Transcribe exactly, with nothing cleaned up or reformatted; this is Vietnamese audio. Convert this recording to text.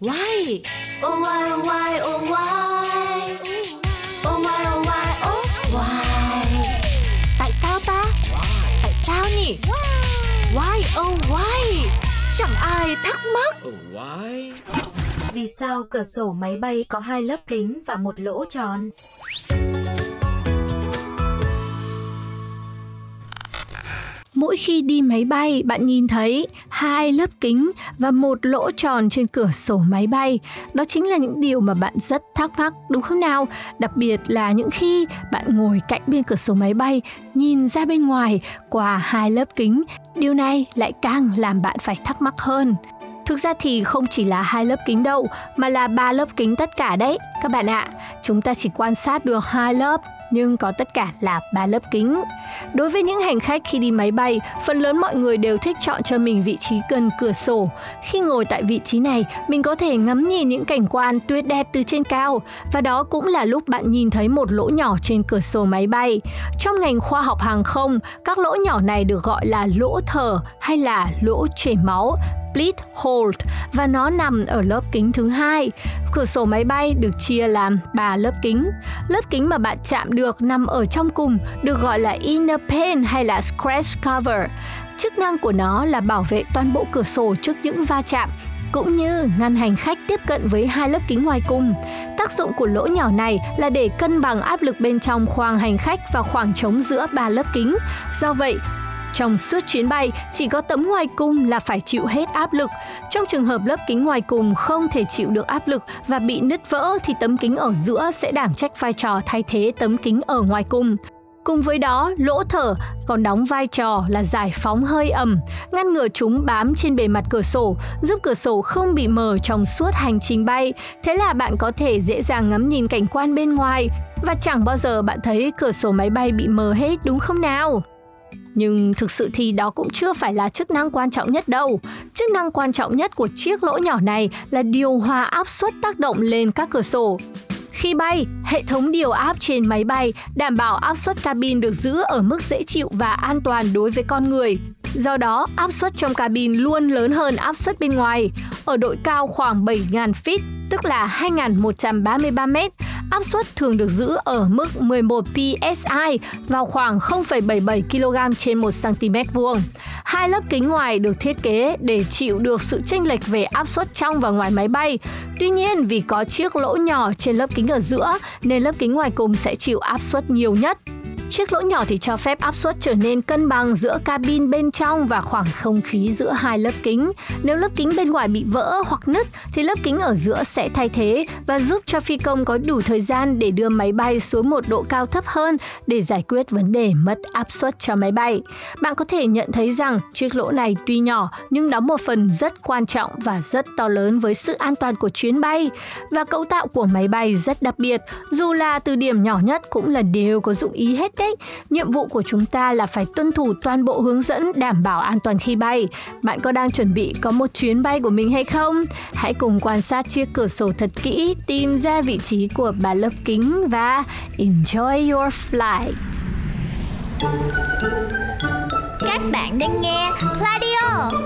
Why? Oh why, oh why, oh why? Oh why, oh why, oh why? Tại sao ta? Why? Tại sao nhỉ? Why? Why, oh why? Chẳng ai thắc mắc. Oh why? Vì sao cửa sổ máy bay có hai lớp kính và một lỗ tròn? Mỗi khi đi máy bay, bạn nhìn thấy hai lớp kính và một lỗ tròn trên cửa sổ máy bay. Đó chính là những điều mà bạn rất thắc mắc, đúng không nào? Đặc biệt là những khi bạn ngồi cạnh bên cửa sổ máy bay, nhìn ra bên ngoài qua hai lớp kính. Điều này lại càng làm bạn phải thắc mắc hơn. Thực ra thì không chỉ là hai lớp kính đâu, mà là ba lớp kính tất cả đấy. Các bạn ạ, chúng ta chỉ quan sát được hai lớp, nhưng có tất cả là ba lớp kính. Đối với những hành khách khi đi máy bay, phần lớn mọi người đều thích chọn cho mình vị trí gần cửa sổ. Khi ngồi tại vị trí này, mình có thể ngắm nhìn những cảnh quan tuyệt đẹp từ trên cao, và đó cũng là lúc bạn nhìn thấy một lỗ nhỏ trên cửa sổ máy bay. Trong ngành khoa học hàng không, các lỗ nhỏ này được gọi là lỗ thở hay là lỗ chảy máu, Bleed Hole, và nó nằm ở lớp kính thứ hai. Cửa sổ máy bay được chia làm ba lớp kính. Lớp kính mà bạn chạm được nằm ở trong cùng được gọi là inner pane hay là scratch cover. Chức năng của nó là bảo vệ toàn bộ cửa sổ trước những va chạm, cũng như ngăn hành khách tiếp cận với hai lớp kính ngoài cùng. Tác dụng của lỗ nhỏ này là để cân bằng áp lực bên trong khoang hành khách và khoảng trống giữa ba lớp kính. Do vậy, trong suốt chuyến bay, chỉ có tấm ngoài cùng là phải chịu hết áp lực. Trong trường hợp lớp kính ngoài cùng không thể chịu được áp lực và bị nứt vỡ thì tấm kính ở giữa sẽ đảm trách vai trò thay thế tấm kính ở ngoài cùng. Cùng với đó, lỗ thở còn đóng vai trò là giải phóng hơi ẩm, ngăn ngừa chúng bám trên bề mặt cửa sổ, giúp cửa sổ không bị mờ trong suốt hành trình bay. Thế là bạn có thể dễ dàng ngắm nhìn cảnh quan bên ngoài và chẳng bao giờ bạn thấy cửa sổ máy bay bị mờ hết, đúng không nào? Nhưng thực sự thì đó cũng chưa phải là chức năng quan trọng nhất đâu. Chức năng quan trọng nhất của chiếc lỗ nhỏ này là điều hòa áp suất tác động lên các cửa sổ. Khi bay, hệ thống điều áp trên máy bay đảm bảo áp suất cabin được giữ ở mức dễ chịu và an toàn đối với con người. Do đó, áp suất trong cabin luôn lớn hơn áp suất bên ngoài. Ở độ cao khoảng bảy nghìn feet, tức là hai nghìn một trăm ba mươi ba mét, áp suất thường được giữ ở mức mười một pê ét i vào khoảng không phẩy bảy mươi bảy ki lô gam trên một xăng ti mét vuông. Hai lớp kính ngoài được thiết kế để chịu được sự chênh lệch về áp suất trong và ngoài máy bay. Tuy nhiên, vì có chiếc lỗ nhỏ trên lớp kính ở giữa nên lớp kính ngoài cùng sẽ chịu áp suất nhiều nhất. Chiếc lỗ nhỏ thì cho phép áp suất trở nên cân bằng giữa cabin bên trong và khoảng không khí giữa hai lớp kính. Nếu lớp kính bên ngoài bị vỡ hoặc nứt thì lớp kính ở giữa sẽ thay thế và giúp cho phi công có đủ thời gian để đưa máy bay xuống một độ cao thấp hơn để giải quyết vấn đề mất áp suất cho máy bay. Bạn có thể nhận thấy rằng chiếc lỗ này tuy nhỏ nhưng đóng một phần rất quan trọng và rất to lớn với sự an toàn của chuyến bay. Và cấu tạo của máy bay rất đặc biệt, dù là từ điểm nhỏ nhất cũng là đều có dụng ý hết. Đấy, nhiệm vụ của chúng ta là phải tuân thủ toàn bộ hướng dẫn đảm bảo an toàn khi bay. Bạn có đang chuẩn bị có một chuyến bay của mình hay không? Hãy cùng quan sát chiếc cửa sổ thật kỹ, tìm ra vị trí của ba lớp kính và enjoy your flight. Các bạn đang nghe Pladio.